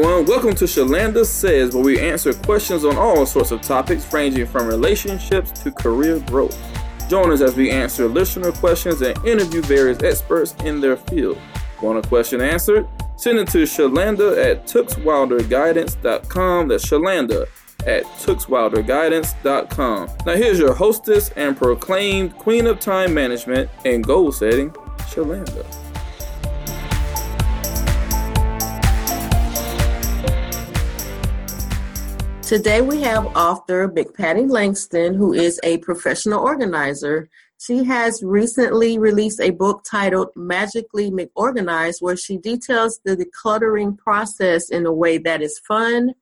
everyone, welcome to Shalanda Says, where we answer questions on all sorts of topics ranging from relationships to career growth. Join us as we answer listener questions and interview various experts in their field. Want a question answered? Send it to Shalanda at tookswilderguidance.com. That's Shalanda at tookswilderguidance.com. Now here's your hostess and proclaimed queen of time management and goal setting, Shalanda. Today we have author Big Patty Langston, who is a professional organizer. She has recently released a book titled Magically McOrganized, where she details the decluttering process in a way that is fun,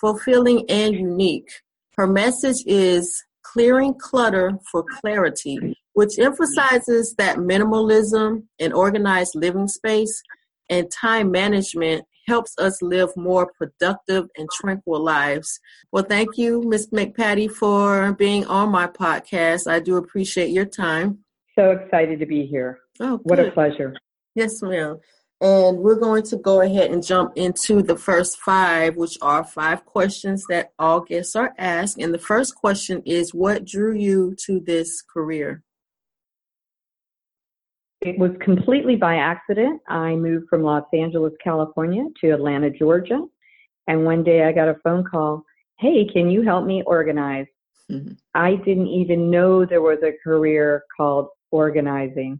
fulfilling, and unique. Her message is clearing clutter for clarity, which emphasizes that minimalism and organized living space and time management helps us live more productive and tranquil lives. Well, thank you, Ms. McPatty, for being on my podcast. I do appreciate your time. So excited to be here. Oh, good. What a pleasure. Yes, ma'am. And we're going to go ahead and jump into the first five, which are five questions that all guests are asked. And the first question is, what drew you to this career? It was completely by accident. I moved from Los Angeles, California to Atlanta, Georgia. And one day I got a phone call, hey, can you help me organize? Mm-hmm. I didn't even know there was a career called organizing.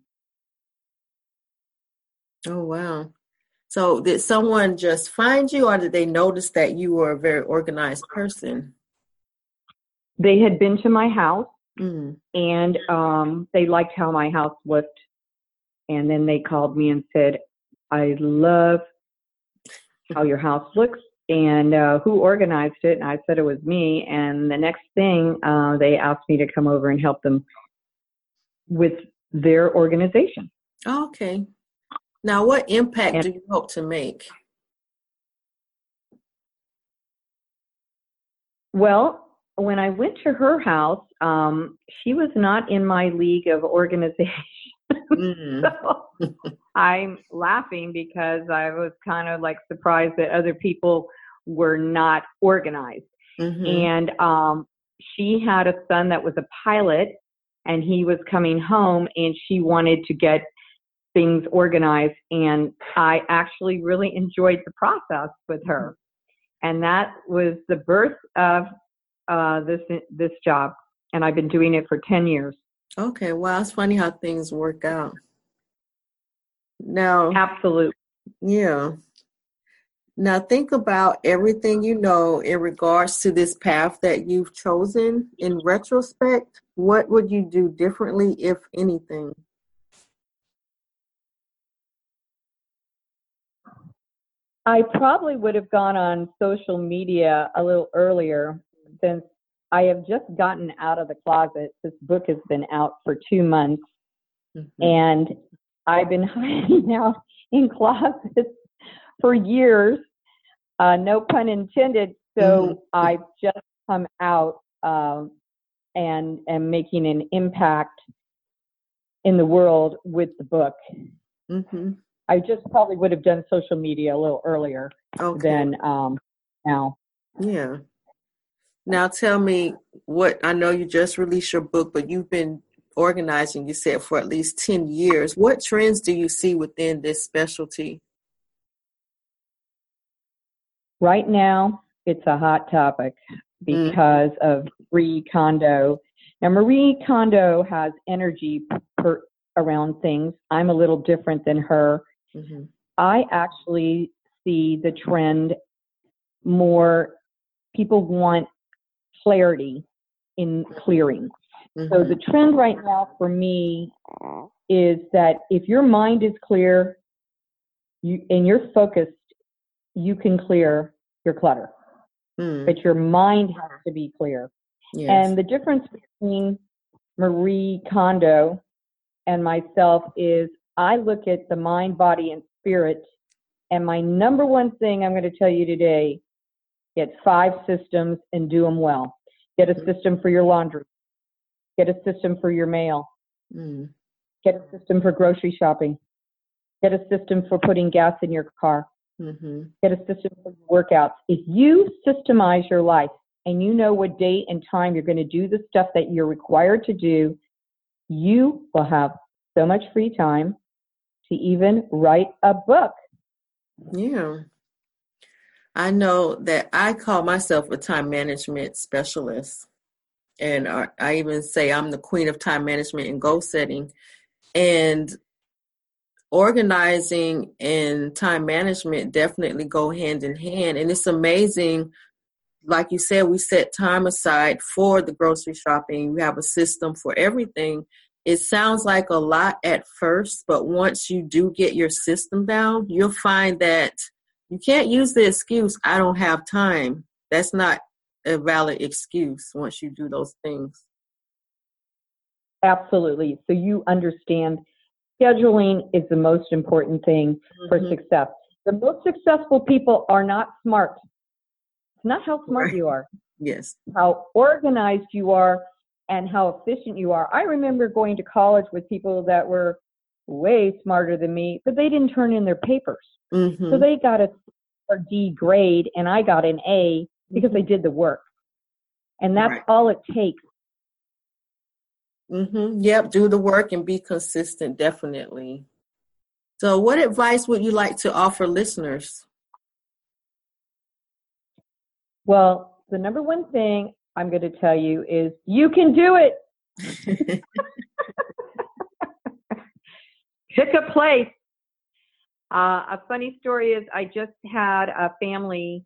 Oh, wow. So did someone just find you, or did they notice that you were a very organized person? They had been to my house, and they liked how my house looked. And then they called me and said, I love how your house looks, and who organized it? And I said it was me. And the next thing, they asked me to come over and help them with their organization. Oh, okay. Now, what impact do you hope to make? Well, when I went to her house, she was not in my league of organization. So I'm laughing because I was kind of like surprised that other people were not organized. And she had a son that was a pilot, and he was coming home, and she wanted to get things organized. And I actually really enjoyed the process with her. And that was the birth of this job. And I've been doing it for 10 years. Okay, wow, it's funny how things work out. Now, absolutely. Yeah. Now think about everything you know in regards to this path that you've chosen. In retrospect, what would you do differently, if anything? I probably would have gone on social media a little earlier, since I have just gotten out of the closet. This book has been out for 2 months, and I've been hiding out in closets for years, no pun intended. So I've just come out and am making an impact in the world with the book. I just probably would have done social media a little earlier than now. Yeah. Now tell me, what, I know you just released your book, but you've been organizing, you said, for at least 10 years. What trends do you see within this specialty? Right now, it's a hot topic because of Marie Kondo. Now, Marie Kondo has energy around things. I'm a little different than her. I actually see the trend more, people want clarity in clearing. So the trend right now for me is that if your mind is clear, and you're focused, you can clear your clutter. But your mind has to be clear. And the difference between Marie Kondo and myself is I look at the mind, body, and spirit. And my number one thing I'm going to tell you today, get 5 systems and do them well. Get a system for your laundry. Get a system for your mail. Get a system for grocery shopping. Get a system for putting gas in your car. Mm-hmm. Get a system for your workouts. If you systemize your life and you know what date and time you're going to do the stuff that you're required to do, you will have so much free time to even write a book. Yeah. I know that I call myself a time management specialist. And I even say I'm the queen of time management and goal setting. And organizing and time management definitely go hand in hand. And it's amazing. Like you said, we set time aside for the grocery shopping. We have a system for everything. It sounds like a lot at first, but once you do get your system down, you'll find that you can't use the excuse, I don't have time. That's not a valid excuse once you do those things. Absolutely. So you understand scheduling is the most important thing mm-hmm. for success. The most successful people are not smart. It's not how smart you are. Yes. How organized you are and how efficient you are. I remember going to college with people that were way smarter than me, but they didn't turn in their papers. Mm-hmm. So they got a C or D grade and I got an A because they did the work. And that's all it takes. Mm-hmm. Yep. Do the work and be consistent. Definitely. So what advice would you like to offer listeners? Well, the number one thing I'm going to tell you is you can do it. Pick a place. A funny story is I just had a family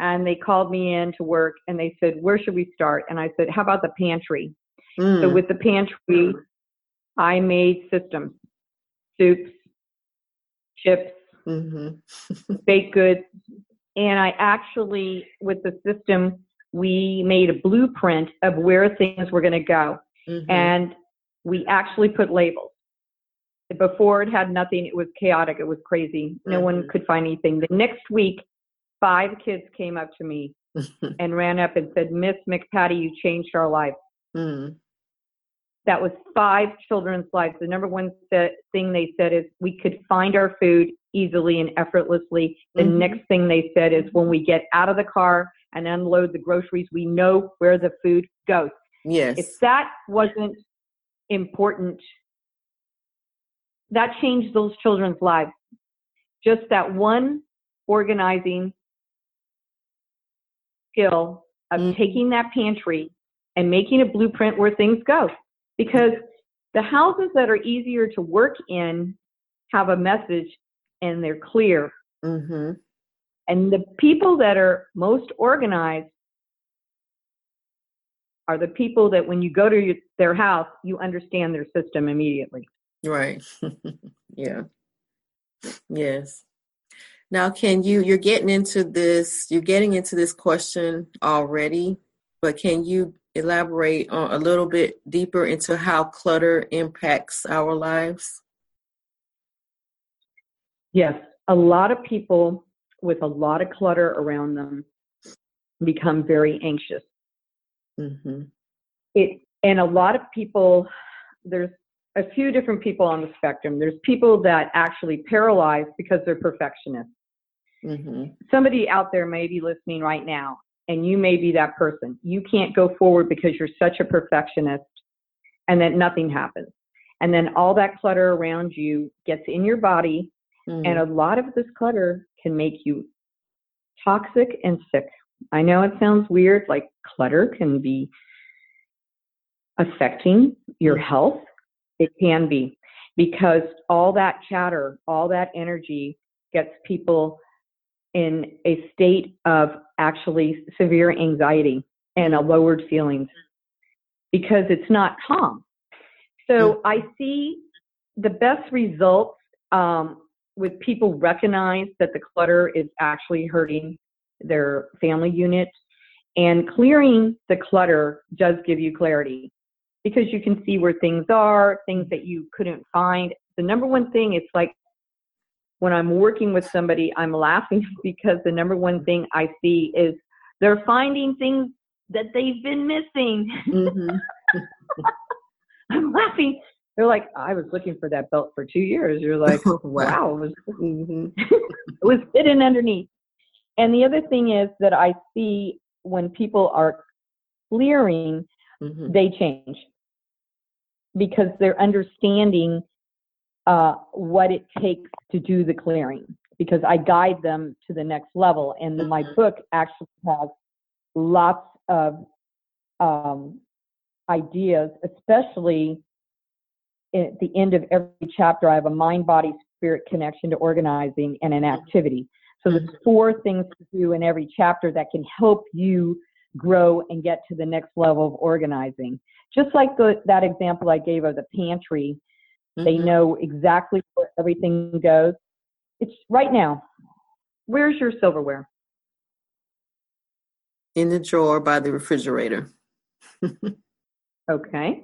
and they called me in to work and they said, where should we start? And I said, how about the pantry? So with the pantry, I made systems, soups, chips, mm-hmm. baked goods. And I actually, with the system, we made a blueprint of where things were going to go. Mm-hmm. And we actually put labels. Before it had nothing. It was chaotic. It was crazy. No mm-hmm. one could find anything. The next week, 5 kids came up to me and ran up and said, Miss McPatty, you changed our lives. Mm-hmm. That was 5 children's lives. The number one thing they said is we could find our food easily and effortlessly. The mm-hmm. next thing they said is when we get out of the car and unload the groceries, we know where the food goes. Yes. If that wasn't important, that changed those children's lives. Just that one organizing skill of mm-hmm. taking that pantry and making a blueprint where things go. Because the houses that are easier to work in have a message and they're clear. Mm-hmm. And the people that are most organized are the people that when you go to their house, you understand their system immediately. Right. Yeah. Yes. Now, you're getting into this question already, but can you elaborate on a little bit deeper into how clutter impacts our lives? Yes, a lot of people with a lot of clutter around them become very anxious. Mm-hmm. And a lot of people, there's a few different people on the spectrum. There's people that actually paralyze because they're perfectionists. Mm-hmm. Somebody out there may be listening right now. And you may be that person. You can't go forward because you're such a perfectionist and that nothing happens. And then all that clutter around you gets in your body. Mm-hmm. And a lot of this clutter can make you toxic and sick. I know it sounds weird, like clutter can be affecting your health. It can be because all that chatter, all that energy gets people in a state of actually severe anxiety and a lowered feelings because it's not calm. So I see the best results with people recognize that the clutter is actually hurting their family unit, and clearing the clutter does give you clarity because you can see where things are, things that you couldn't find. The number one thing, it's like, when I'm working with somebody, I'm laughing because the number one thing I see is they're finding things that they've been missing. Mm-hmm. I'm laughing. They're like, I was looking for that belt for 2 years. You're like, wow, it was hidden underneath. And the other thing is that I see when people are clearing, they change because they're understanding what it takes to do the clearing, because I guide them to the next level. And my book actually has lots of ideas, especially at the end of every chapter. I have a mind, body, spirit connection to organizing and an activity. So there's 4 things to do in every chapter that can help you grow and get to the next level of organizing. Just like that example I gave of the pantry, they know exactly where everything goes. It's right now. Where's your silverware? In the drawer by the refrigerator. Okay.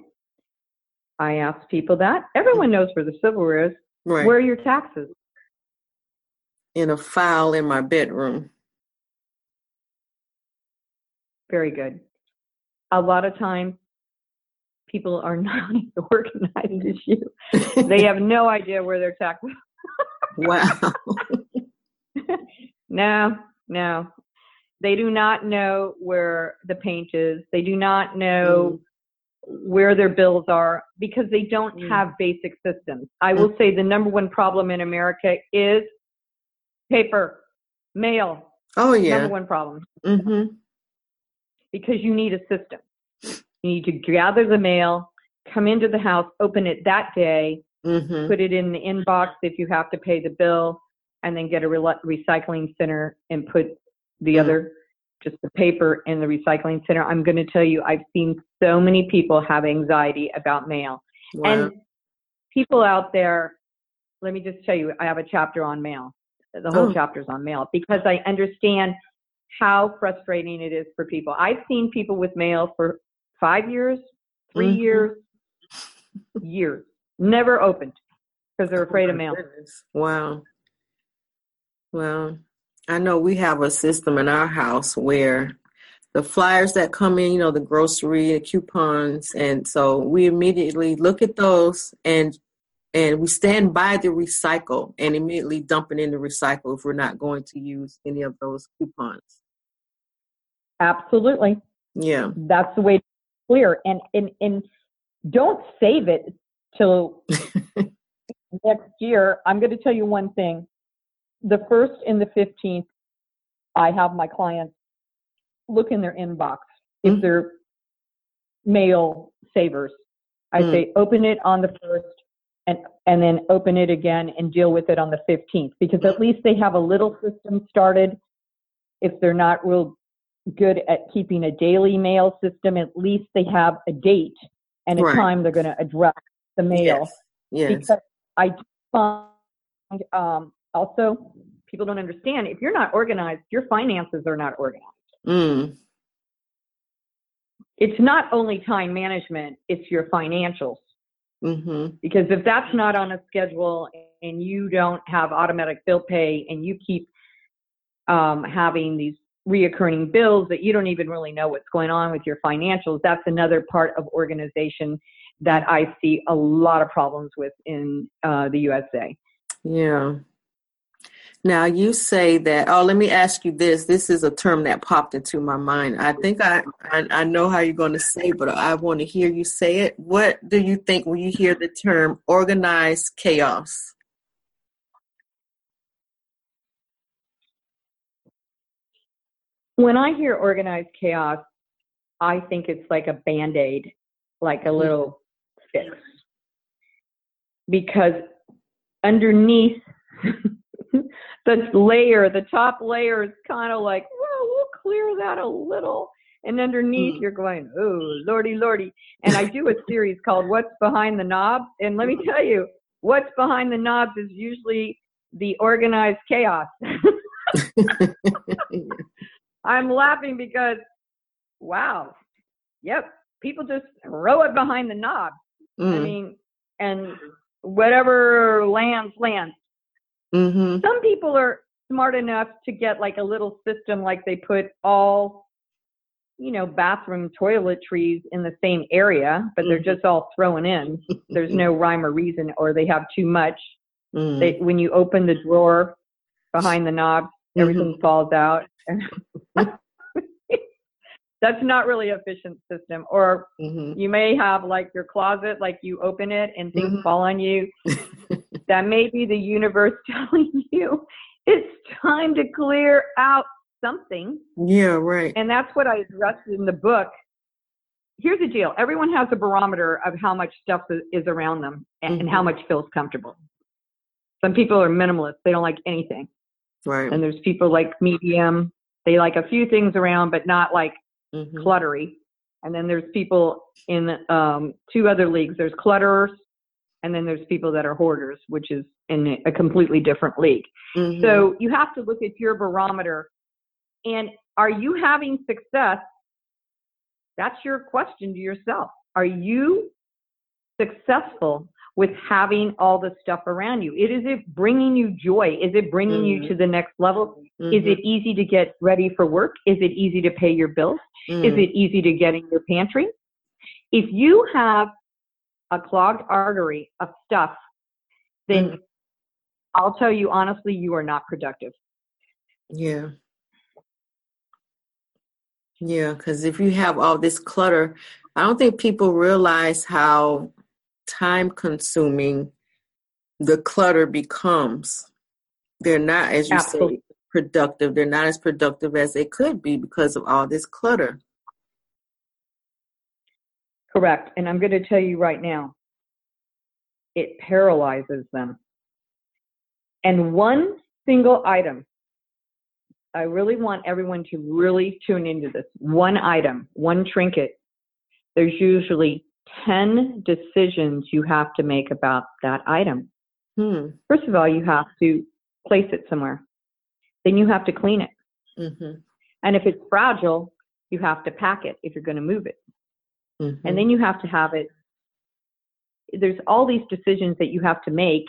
I asked people that. Everyone knows where the silverware is. Right. Where are your taxes? In a file in my bedroom. Very good. A lot of times, people are not as organized as you. They have no idea where their taxes are. Wow. No. They do not know where the paint is. They do not know where their bills are because they don't have basic systems. I will say the number one problem in America is paper, mail. Oh, yeah. Number one problem. Mm-hmm. Because you need a system. You need to gather the mail, come into the house, open it that day, put it in the inbox if you have to pay the bill, and then get a recycling center and put the other, just the paper in the recycling center. I'm going to tell you, I've seen so many people have anxiety about mail. Wow. And people out there, let me just tell you, I have a chapter on mail. The whole chapter's on mail because I understand how frustrating it is for people. I've seen people with mail for 5 years, 3 years, never opened because they're afraid of mail. Goodness. Wow. Well, I know we have a system in our house where the flyers that come in, you know, the grocery, the coupons, and so we immediately look at those and we stand by the recycle and immediately dump it in the recycle if we're not going to use any of those coupons. Absolutely. Yeah. That's the way to clear. And don't save it till next year. I'm going to tell you one thing. The 1st and the 15th, I have my clients look in their inbox. If they're mail savers, I say open it on the 1st. And then open it again and deal with it on the 15th, because at least they have a little system started. If they're not real good at keeping a daily mail system, at least they have a date and a time they're going to address the mail. Yes. Because I find also people don't understand, if you're not organized, your finances are not organized. It's not only time management, it's your financials. Because if that's not on a schedule and you don't have automatic bill pay and you keep having these reoccurring bills that you don't even really know what's going on with your financials, that's another part of organization that I see a lot of problems with in the USA. Yeah. Now you say that, let me ask you this. This is a term that popped into my mind. I think I know how you're going to say it, but I want to hear you say it. What do you think when you hear the term organized chaos? When I hear organized chaos, I think it's like a Band-Aid, like a little fix. Because underneath... the top layer is kind of like, well, we'll clear that a little. And underneath you're going, oh, lordy, lordy. And I do a series called What's Behind the Knob. And let me tell you, what's behind the knobs is usually the organized chaos. I'm laughing because, wow, people just throw it behind the knob. I mean, and whatever lands. Some people are smart enough to get like a little system, like they put all you know, bathroom toiletries in the same area, but they're just all thrown in. There's no rhyme or reason, or they have too much. They, when you open the drawer behind the knob, everything falls out. That's not really an efficient system. Or you may have like your closet, like you open it and things fall on you. That may be the universe telling you it's time to clear out something. Yeah, right. And that's what I addressed in the book. Here's the deal. Everyone has a barometer of how much stuff is around them and how much feels comfortable. Some people are minimalist. They don't like anything. Right. And there's people like medium. They like a few things around, but not like cluttery. And then there's people in two other leagues. There's clutterers, and then there's people that are hoarders, which is in a completely different league. So you have to look at your barometer. And are you having success? That's your question to yourself. Are you successful with having all the stuff around you? Is it bringing you joy? Is it bringing you to the next level? Is it easy to get ready for work? Is it easy to pay your bills? Is it easy to get in your pantry? If you have a clogged artery of stuff, then I'll tell you honestly, you are not productive. Yeah. Yeah, because if you have all this clutter, I don't think people realize how time-consuming the clutter becomes. They're not, as you say, productive. They're not as productive as they could be because of all this clutter. Correct. And I'm going to tell you right now, it paralyzes them. And one single item, I really want everyone to really tune into this. One item, one trinket. There's usually 10 decisions you have to make about that item. First of all, you have to place it somewhere. Then you have to clean it. And if it's fragile, you have to pack it if you're going to move it. And then you have to have it. There's all these decisions that you have to make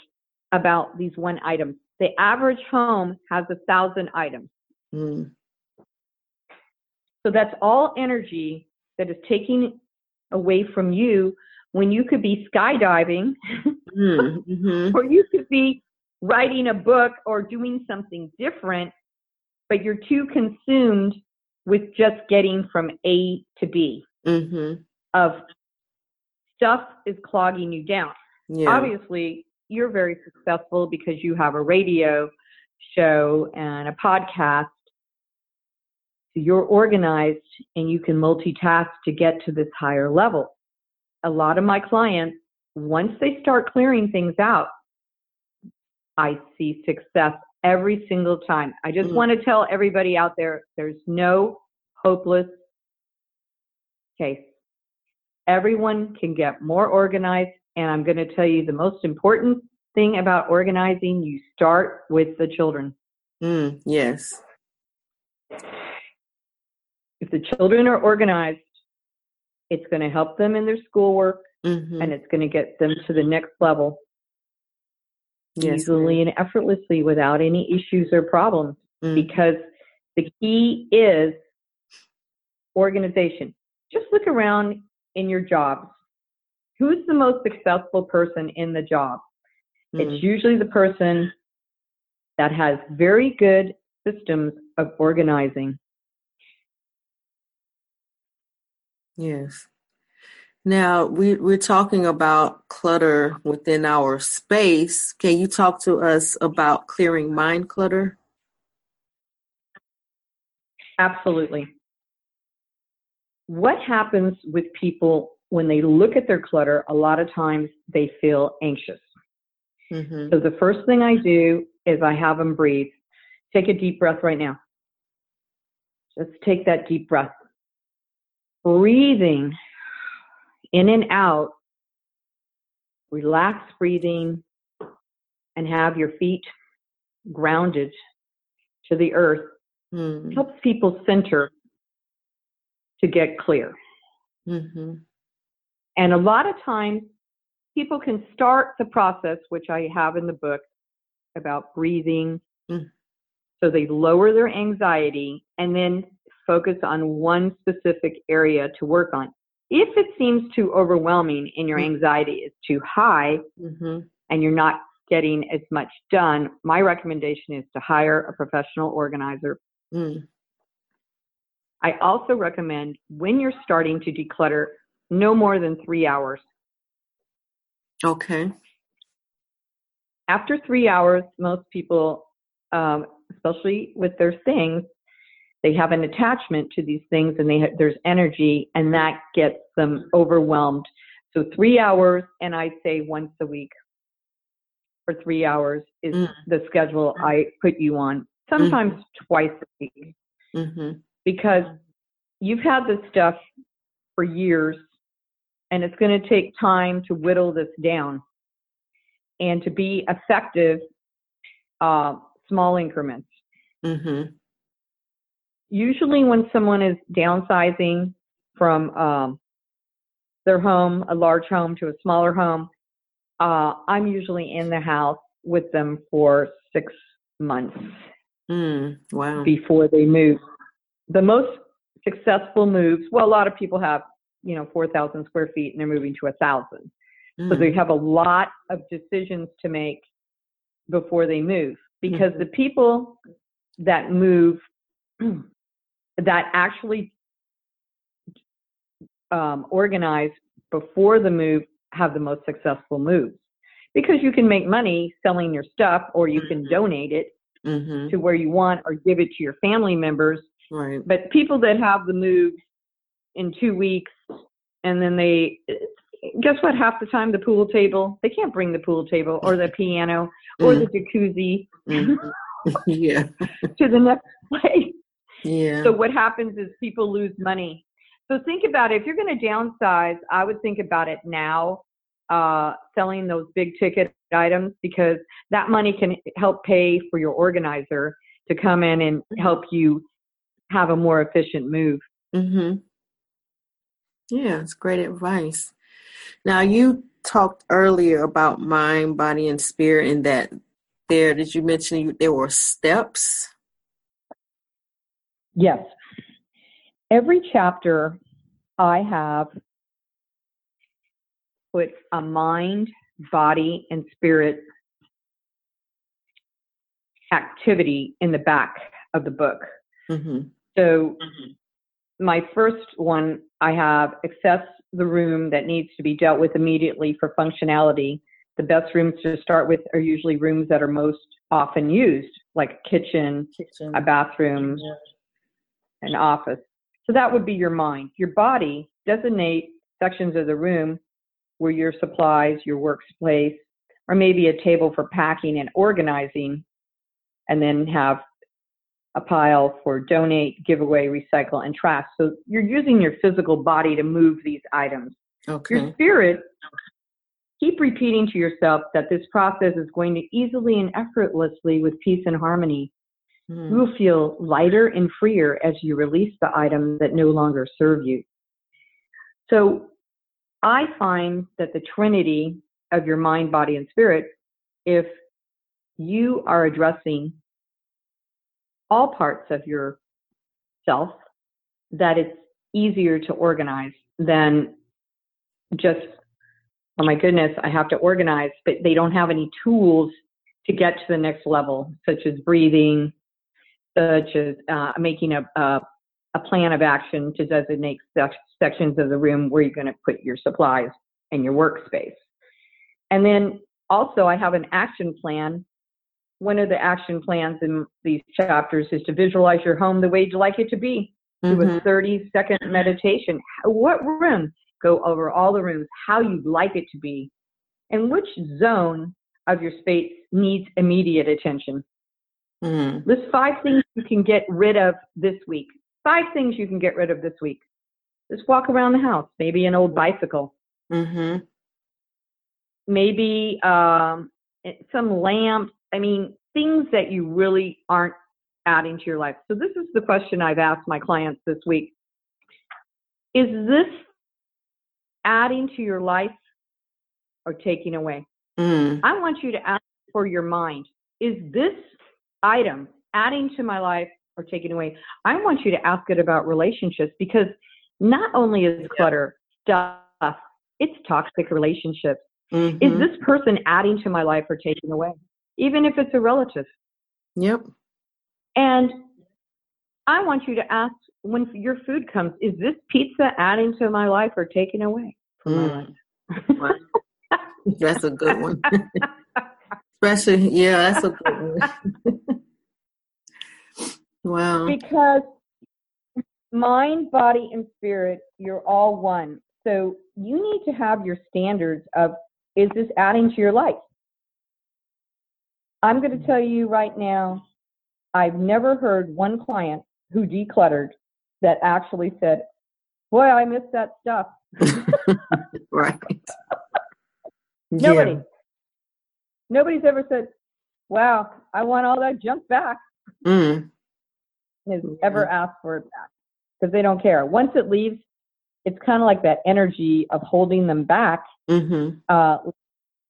about these one item. The average home has 1,000 items. So that's all energy that is taking away from you when you could be skydiving or you could be writing a book or doing something different, but you're too consumed with just getting from A to B of stuff is clogging you down. Obviously, you're very successful because you have a radio show and a podcast. You're organized and you can multitask to get to this higher level. A lot of my clients, once they start clearing things out, I see success every single time. I just want to tell everybody out there, there's no hopeless case. Everyone can get more organized. And I'm going to tell you the most important thing about organizing, you start with the children. Yes. If the children are organized, it's going to help them in their schoolwork and it's going to get them to the next level easily and effortlessly without any issues or problems because the key is organization. Just look around in your jobs. Who's the most successful person in the job? It's usually the person that has very good systems of organizing. Yes. Now we're talking about clutter within our space. Can you talk to us about clearing mind clutter? Absolutely. What happens with people when they look at their clutter? A lot of times they feel anxious. So the first thing I do is I have them breathe. Take a deep breath right now. Just take that deep breath. Breathing in and out, relax breathing, and have your feet grounded to the earth. Helps people center to get clear. And a lot of times, people can start the process, which I have in the book, about breathing. So they lower their anxiety, and then focus on one specific area to work on. If it seems too overwhelming and your anxiety is too high and you're not getting as much done, my recommendation is to hire a professional organizer. I also recommend when you're starting to declutter, no more than 3 hours. Okay. After 3 hours, most people, especially with their things, they have an attachment to these things and they there's energy, and that gets them overwhelmed. So 3 hours, and I say once a week for 3 hours is the schedule I put you on, sometimes twice a week, because you've had this stuff for years, and it's going to take time to whittle this down and to be effective, small increments. Usually when someone is downsizing from their home, a large home to a smaller home, I'm usually in the house with them for 6 months before they move. The most successful moves, well, a lot of people have, 4,000 square feet and they're moving to 1,000. So they have a lot of decisions to make before they move, because the people that move that actually organize before the move have the most successful moves, because you can make money selling your stuff, or you can donate it to where you want, or give it to your family members. Right. But people that have the move in 2 weeks, and then they, guess what? Half the time the pool table, they can't bring the pool table or the piano or the jacuzzi to the next place. So what happens is people lose money. So think about it. If you're going to downsize, I would think about it now, selling those big ticket items, because that money can help pay for your organizer to come in and help you have a more efficient move. Yeah, it's great advice. Now, you talked earlier about mind, body, and spirit, and that there, did you mention there were steps? Yes. Every chapter I have put a mind, body, and spirit activity in the back of the book. So my first one, I have access the room that needs to be dealt with immediately for functionality. The best rooms to start with are usually rooms that are most often used, like a kitchen, a bathroom, an office. So that would be your mind. Your body, designate sections of the room where your supplies, your workspace, or maybe a table for packing and organizing, and then have a pile for donate, giveaway, recycle, and trash. So you're using your physical body to move these items. Okay. Your spirit, keep repeating to yourself that this process is going to easily and effortlessly with peace and harmony. You will feel lighter and freer as you release the items that no longer serve you. So I find that the trinity of your mind, body, and spirit, if you are addressing all parts of yourself, that it's easier to organize than just, oh my goodness, I have to organize, but they don't have any tools to get to the next level, such as breathing, such as making a plan of action to designate sections of the room where you're going to put your supplies and your workspace. And then also I have an action plan. One of the action plans in these chapters is to visualize your home the way you'd like it to be. Do a 30-second meditation. What room? Go over all the rooms, how you'd like it to be, and which zone of your space needs immediate attention. List 5 things you can get rid of this week. 5 things you can get rid of this week. Just walk around the house. Maybe an old bicycle. Maybe some lamps. I mean, things that you really aren't adding to your life. So this is the question I've asked my clients this week. Is this adding to your life or taking away? I want you to ask for your mind. Is this item adding to my life or taken away, I want you to ask it about relationships, because not only is clutter stuff, it's toxic relationships. Mm-hmm. Is this person adding to my life or taking away? Even if it's a relative. Yep. And I want you to ask, when your food comes, is this pizza adding to my life or taking away from my life? That's a good one. Especially, yeah, that's a good one. Wow. Because mind, body, and spirit, you're all one. So you need to have your standards of, is this adding to your life? I'm going to tell you right now, I've never heard one client who decluttered that actually said, boy, I miss that stuff. Right. Nobody. Yeah. Nobody's ever said, wow, I want all that junk back. Mm. Has ever asked for it back, because they don't care. Once it leaves, it's kind of like that energy of holding them back. Mm-hmm.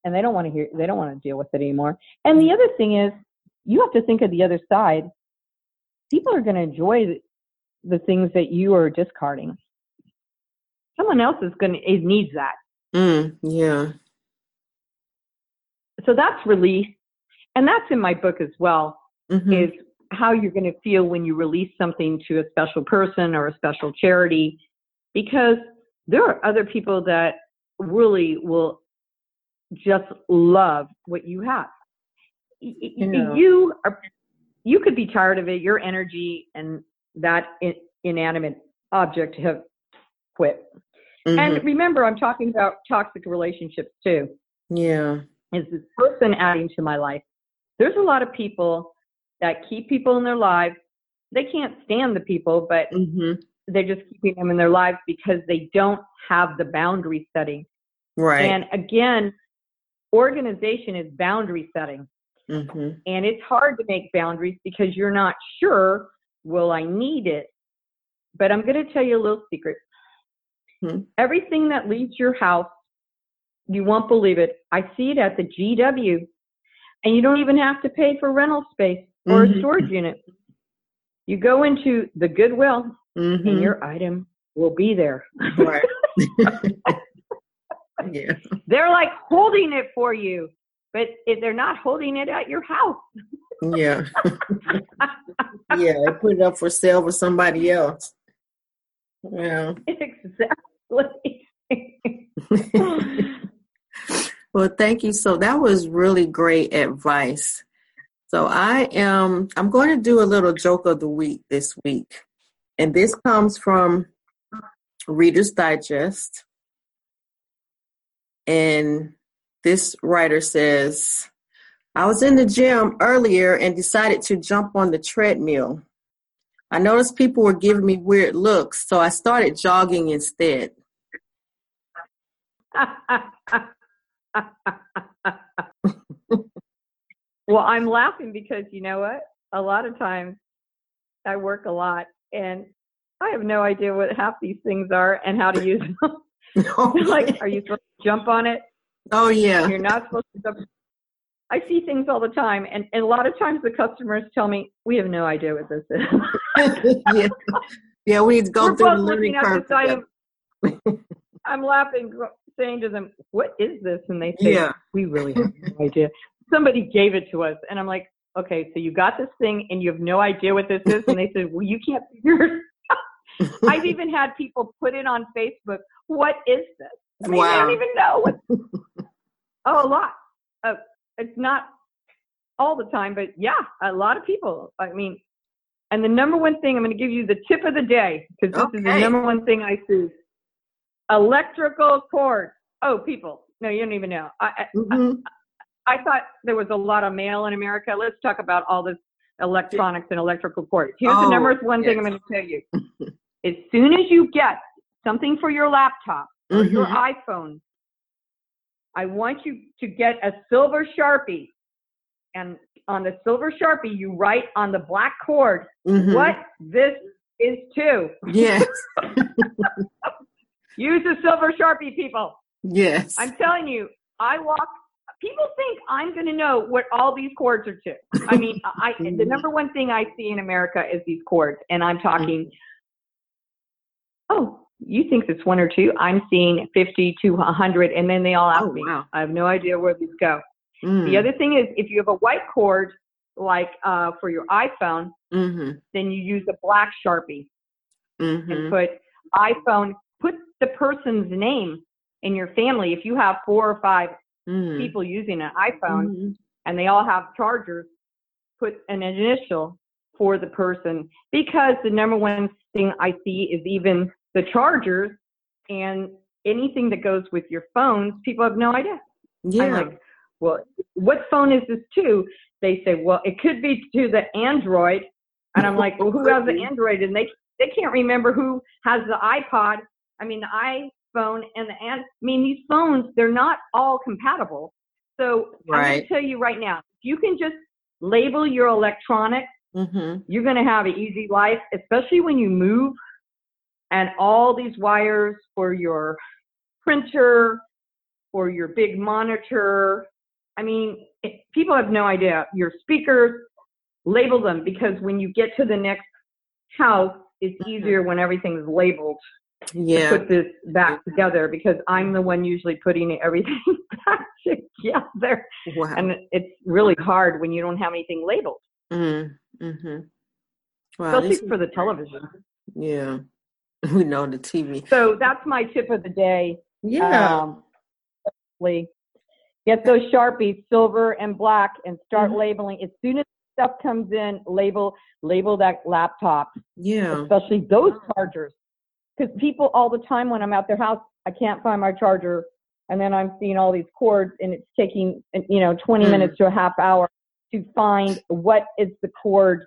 And they don't want to hear, they don't want to deal with it anymore. And the other thing is, you have to think of the other side. People are going to enjoy the things that you are discarding. Someone else is going to, needs that. Mm, yeah. So that's release. And that's in my book as well, mm-hmm. is how you're going to feel when you release something to a special person or a special charity, because there are other people that really will just love what you have. You know. You could be tired of it. Your energy and that inanimate object have quit. Mm-hmm. And remember, I'm talking about toxic relationships too. Yeah. Is this person adding to my life? There's a lot of people that keep people in their lives. They can't stand the people, but mm-hmm. they're just keeping them in their lives because they don't have the boundary setting. Right. And again, organization is boundary setting. Mm-hmm. And it's hard to make boundaries because you're not sure, will I need it? But I'm going to tell you a little secret. Mm-hmm. Everything that leaves your house, you won't believe it. I see it at the GW, and you don't even have to pay for rental space or mm-hmm. a storage unit. You go into the Goodwill, mm-hmm. and your item will be there. Right. Yeah. They're like holding it for you. But if they're not holding it at your house. Yeah. Yeah, they put it up for sale with somebody else. Yeah. Exactly. Well, thank you. So that was really great advice. So I'm going to do a little joke of the week this week. And this comes from Reader's Digest. And this writer says, I was in the gym earlier and decided to jump on the treadmill. I noticed people were giving me weird looks, so I started jogging instead. Well, I'm laughing because you know what? A lot of times I work a lot and I have no idea what half these things are and how to use them. Like, are you supposed to jump on it? Oh, yeah. You're not supposed to. I see things all the time. And a lot of times the customers tell me, we have no idea what this is. Yeah, we go through the learning curve. I'm laughing, saying to them, what is this? And they say, we really have no idea. Somebody gave it to us. And I'm like, okay, so you got this thing and you have no idea what this is. And they said, well, you can't figure it out. I've even had people put it on Facebook. What is this? I mean, wow. I don't even know. A lot. It's not all the time, but yeah, a lot of people. I mean, and the number one thing, I'm going to give you the tip of the day, because this is the number one thing I see. Electrical cords. Oh, people. No, you don't even know. I thought there was a lot of mail in America. Let's talk about all this electronics and electrical cords. Here's the number one thing I'm going to tell you. As soon as you get something for your laptop, or your iPhone, I want you to get a silver Sharpie. And on the silver Sharpie, you write on the black cord what this is to. Yes. Use the silver Sharpie, people. Yes. I'm telling you, I walk people think I'm going to know what all these chords are to. I mean, the number one thing I see in America is these chords, and I'm talking, oh, you think it's one or two? I'm seeing 50 to 100, and then they all ask me. Wow. I have no idea where these go. The other thing is, if you have a white cord, like for your iPhone, then you use a black Sharpie and put iPhone, put the person's name in your family. If you have 4 or 5 people using an iPhone and they all have chargers, put an initial for the person, because the number one thing I see is even the chargers and anything that goes with your phones, people have no idea. Yeah. I'm like, well, what phone is this to? They say, well, it could be to the Android. And I'm like, well, who has the Android? And they can't remember who has the iPod. I mean, the iPhone I mean, these phones, they're not all compatible. So right. I'm going to tell you right now, if you can just label your electronics, you're going to have an easy life, especially when you move and all these wires for your printer, for your big monitor. I mean, people have no idea. Your speakers, label them, because when you get to the next house, it's easier when everything's labeled to put this back together, because I'm the one usually putting everything back together. Wow. And it's really hard when you don't have anything labeled. Wow, especially for the television. Yeah, we know the TV. So that's my tip of the day. Yeah. Get those Sharpies, silver and black, and start labeling. As soon as stuff comes in, label that laptop. Yeah. Especially those chargers. Because people all the time when I'm at their house, I can't find my charger. And then I'm seeing all these cords, and it's taking, 20 minutes to a half hour to find what is the cord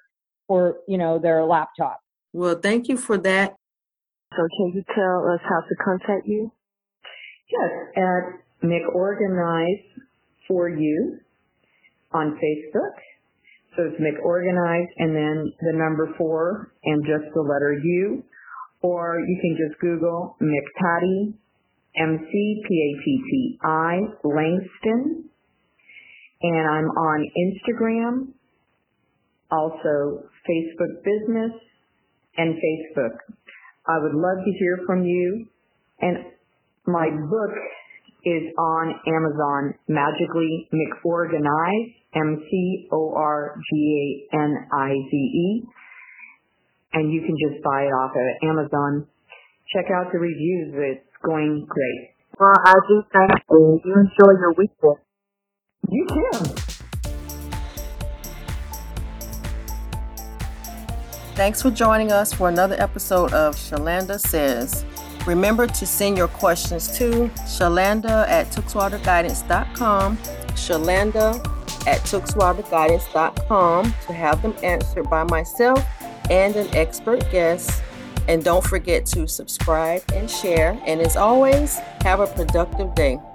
for, their laptop. Well, thank you for that. So can you tell us how to contact you? Yes, at McOrganize4U on Facebook. So it's McOrganize and then the number 4 and just the letter U. Or you can just Google McPatty, McPatti Langston. And I'm on Instagram, also Facebook Business, and Facebook. I would love to hear from you. And my book is on Amazon, Magically McOrganized, McOrganize. And you can just buy it off of Amazon. Check out the reviews. It's going great. Well, I do thank you. You enjoy your weekend. You too. Thanks for joining us for another episode of Shalanda Says. Remember to send your questions to shalanda@tookswaterguidance.com, shalanda@tookswaterguidance.com, to have them answered by myself and an expert guest. And don't forget to subscribe and share. And as always, have a productive day.